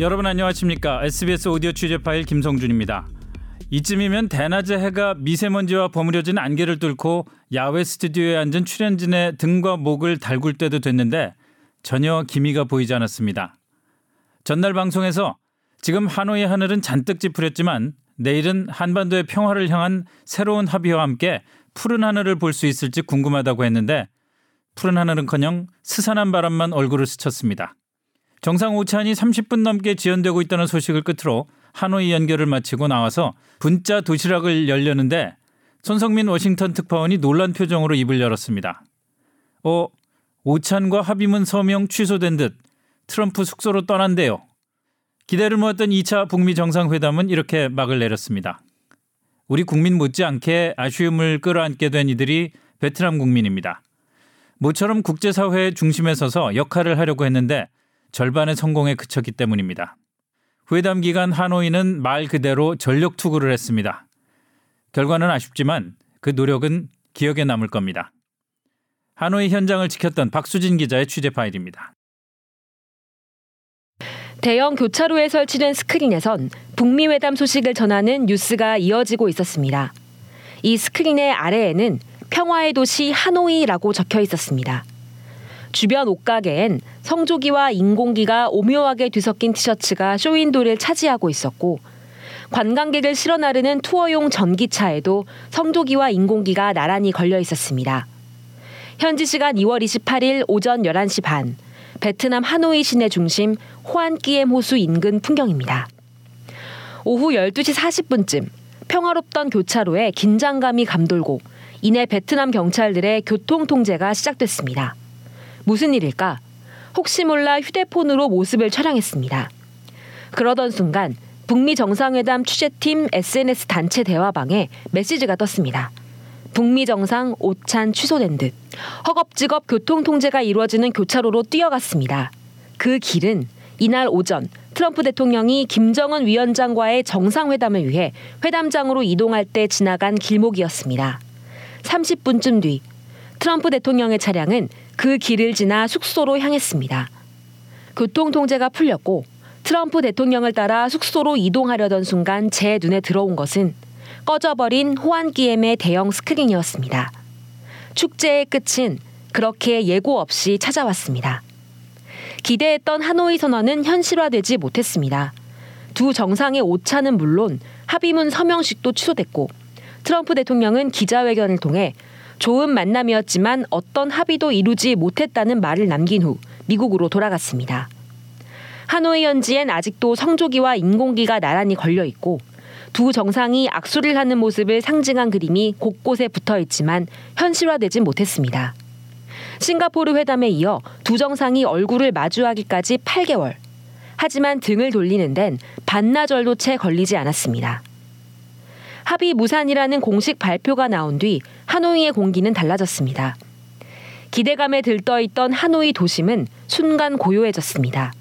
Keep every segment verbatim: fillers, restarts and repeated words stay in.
여러분 안녕하십니까? 에스비에스 오디오 취재 파일 김성준입니다. 이쯤이면 대낮에 해가 미세먼지와 버무려진 안개를 뚫고 야외 스튜디오에 앉은 출연진의 등과 목을 달굴 때도 됐는데 전혀 기미가 보이지 않았습니다. 전날 방송에서 지금 하노이 하늘은 잔뜩 찌푸렸지만 내일은 한반도의 평화를 향한 새로운 합의와 함께 푸른 하늘을 볼 수 있을지 궁금하다고 했는데 푸른 하늘은커녕 스산한 바람만 얼굴을 스쳤습니다. 정상 오찬이 삼십 분 넘게 지연되고 있다는 소식을 끝으로 하노이 연결을 마치고 나와서 분짜 도시락을 열려는데 손성민 워싱턴 특파원이 놀란 표정으로 입을 열었습니다. 어, 오찬과 합의문 서명 취소된 듯 트럼프 숙소로 떠난대요. 기대를 모았던 이 차 북미 정상회담은 이렇게 막을 내렸습니다. 우리 국민 못지않게 아쉬움을 끌어안게 된 이들이 베트남 국민입니다. 모처럼 국제사회의 중심에 서서 역할을 하려고 했는데 절반의 성공에 그쳤기 때문입니다. 회담 기간 하노이는 말 그대로 전력 투구를 했습니다. 결과는 아쉽지만 그 노력은 기억에 남을 겁니다. 하노이 현장을 지켰던 박수진 기자의 취재 파일입니다. 대형 교차로에 설치된 스크린에선 북미 회담 소식을 전하는 뉴스가 이어지고 있었습니다. 이 스크린의 아래에는 평화의 도시 하노이라고 적혀 있었습니다. 주변 옷가게엔 성조기와 인공기가 오묘하게 뒤섞인 티셔츠가 쇼윈도를 차지하고 있었고 관광객을 실어 나르는 투어용 전기차에도 성조기와 인공기가 나란히 걸려 있었습니다. 현지 시간 이월 이십팔일 오전 열한 시 반 베트남 하노이 시내 중심 호안끼엠 호수 인근 풍경입니다. 오후 열두 시 사십 분쯤 평화롭던 교차로에 긴장감이 감돌고 이내 베트남 경찰들의 교통 통제가 시작됐습니다. 무슨 일일까? 혹시 몰라 휴대폰으로 모습을 촬영했습니다. 그러던 순간 북미 정상회담 취재팀 에스엔에스 단체 대화방에 메시지가 떴습니다. 북미 정상 오찬 취소된 듯. 허겁지겁 교통 통제가 이루어지는 교차로로 뛰어갔습니다. 그 길은 이날 오전 트럼프 대통령이 김정은 위원장과의 정상회담을 위해 회담장으로 이동할 때 지나간 길목이었습니다. 삼십 분쯤 뒤 트럼프 대통령의 차량은 그 길을 지나 숙소로 향했습니다. 교통 통제가 풀렸고 트럼프 대통령을 따라 숙소로 이동하려던 순간 제 눈에 들어온 것은 꺼져버린 호안끼엠의 대형 스크린이었습니다. 축제의 끝은 그렇게 예고 없이 찾아왔습니다. 기대했던 하노이 선언은 현실화되지 못했습니다. 두 정상의 오찬은 물론 합의문 서명식도 취소됐고 트럼프 대통령은 기자회견을 통해 좋은 만남이었지만 어떤 합의도 이루지 못했다는 말을 남긴 후 미국으로 돌아갔습니다. 하노이 현지엔 아직도 성조기와 인공기가 나란히 걸려있고 두 정상이 악수를 하는 모습을 상징한 그림이 곳곳에 붙어있지만 현실화되진 못했습니다. 싱가포르 회담에 이어 두 정상이 얼굴을 마주하기까지 팔 개월. 하지만 등을 돌리는 데는 반나절도 채 걸리지 않았습니다. 합의 무산이라는 공식 발표가 나온 뒤 하노이의 공기는 달라졌습니다. 기대감에 들떠있던 하노이 도심은 순간 고요해졌습니다.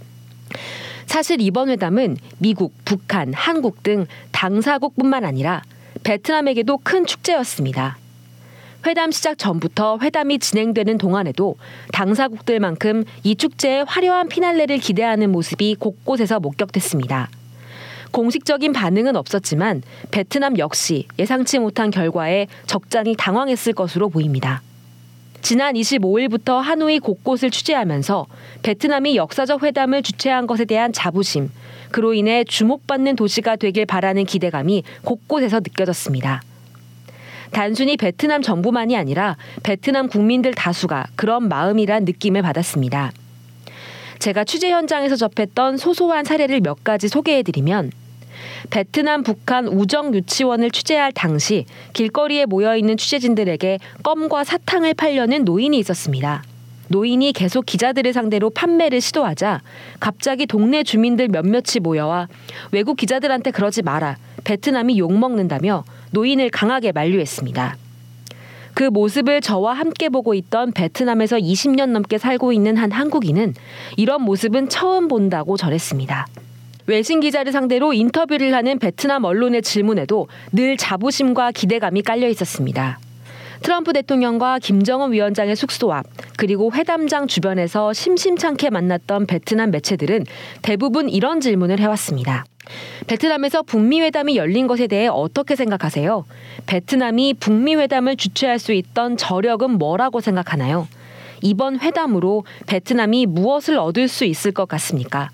사실 이번 회담은 미국, 북한, 한국 등 당사국뿐만 아니라 베트남에게도 큰 축제였습니다. 회담 시작 전부터 회담이 진행되는 동안에도 당사국들만큼 이 축제의 화려한 피날레를 기대하는 모습이 곳곳에서 목격됐습니다. 공식적인 반응은 없었지만 베트남 역시 예상치 못한 결과에 적잖이 당황했을 것으로 보입니다. 지난 이십오일부터 하노이 곳곳을 취재하면서 베트남이 역사적 회담을 주최한 것에 대한 자부심, 그로 인해 주목받는 도시가 되길 바라는 기대감이 곳곳에서 느껴졌습니다. 단순히 베트남 정부만이 아니라 베트남 국민들 다수가 그런 마음이란 느낌을 받았습니다. 제가 취재 현장에서 접했던 소소한 사례를 몇 가지 소개해드리면 베트남 북한 우정 유치원을 취재할 당시 길거리에 모여있는 취재진들에게 껌과 사탕을 팔려는 노인이 있었습니다. 노인이 계속 기자들을 상대로 판매를 시도하자 갑자기 동네 주민들 몇몇이 모여와 외국 기자들한테 그러지 마라, 베트남이 욕먹는다며 노인을 강하게 만류했습니다. 그 모습을 저와 함께 보고 있던 베트남에서 이십 년 넘게 살고 있는 한 한국인은 이런 모습은 처음 본다고 전했습니다. 외신 기자를 상대로 인터뷰를 하는 베트남 언론의 질문에도 늘 자부심과 기대감이 깔려 있었습니다. 트럼프 대통령과 김정은 위원장의 숙소 앞 그리고 회담장 주변에서 심심찮게 만났던 베트남 매체들은 대부분 이런 질문을 해왔습니다. 베트남에서 북미 회담이 열린 것에 대해 어떻게 생각하세요? 베트남이 북미 회담을 주최할 수 있던 저력은 뭐라고 생각하나요? 이번 회담으로 베트남이 무엇을 얻을 수 있을 것 같습니까?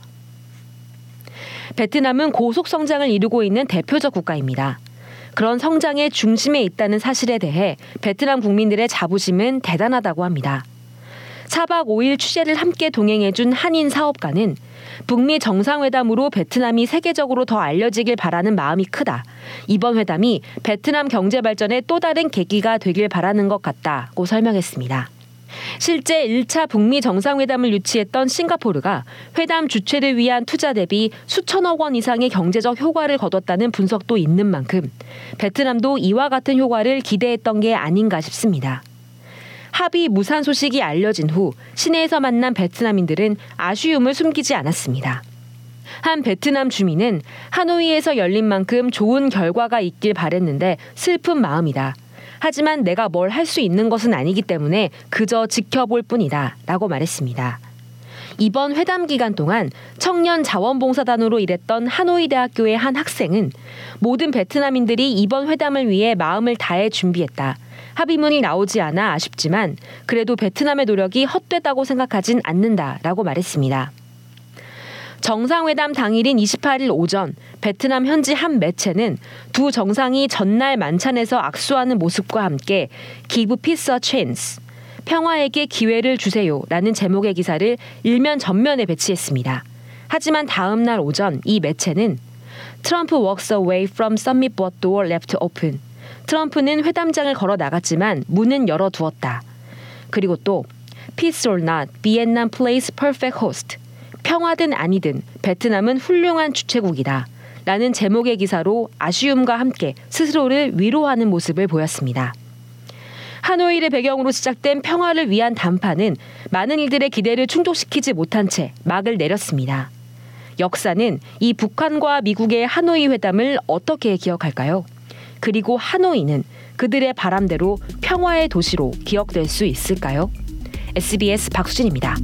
베트남은 고속 성장을 이루고 있는 대표적 국가입니다. 그런 성장의 중심에 있다는 사실에 대해 베트남 국민들의 자부심은 대단하다고 합니다. 사박 오일 취재를 함께 동행해준 한인 사업가는 북미 정상회담으로 베트남이 세계적으로 더 알려지길 바라는 마음이 크다. 이번 회담이 베트남 경제 발전의 또 다른 계기가 되길 바라는 것 같다고 설명했습니다. 실제 일 차 북미 정상회담을 유치했던 싱가포르가 회담 주최를 위한 투자 대비 수천억 원 이상의 경제적 효과를 거뒀다는 분석도 있는 만큼 베트남도 이와 같은 효과를 기대했던 게 아닌가 싶습니다. 합의 무산 소식이 알려진 후 시내에서 만난 베트남인들은 아쉬움을 숨기지 않았습니다. 한 베트남 주민은 하노이에서 열린 만큼 좋은 결과가 있길 바랬는데 슬픈 마음이다. 하지만 내가 뭘 할 수 있는 것은 아니기 때문에 그저 지켜볼 뿐이다 라고 말했습니다. 이번 회담 기간 동안 청년 자원봉사단으로 일했던 하노이 대학교의 한 학생은 모든 베트남인들이 이번 회담을 위해 마음을 다해 준비했다. 합의문이 나오지 않아 아쉽지만 그래도 베트남의 노력이 헛되다고 생각하진 않는다라고 말했습니다. 정상회담 당일인 이십팔일 오전 베트남 현지 한 매체는 두 정상이 전날 만찬에서 악수하는 모습과 함께 Give Peace a Chance, 평화에게 기회를 주세요라는 제목의 기사를 일면 전면에 배치했습니다. 하지만 다음 날 오전 이 매체는 트럼프 walks away from summit but door left open, 트럼프는 회담장을 걸어 나갔지만 문은 열어두었다. 그리고 또 Peace or not, Vietnam plays perfect host, 평화든 아니든 베트남은 훌륭한 주최국이다 라는 제목의 기사로 아쉬움과 함께 스스로를 위로하는 모습을 보였습니다. 하노이를 배경으로 시작된 평화를 위한 담판은 많은 이들의 기대를 충족시키지 못한 채 막을 내렸습니다. 역사는 이 북한과 미국의 하노이 회담을 어떻게 기억할까요? 그리고 하노이는 그들의 바람대로 평화의 도시로 기억될 수 있을까요? 에스비에스 박수진입니다.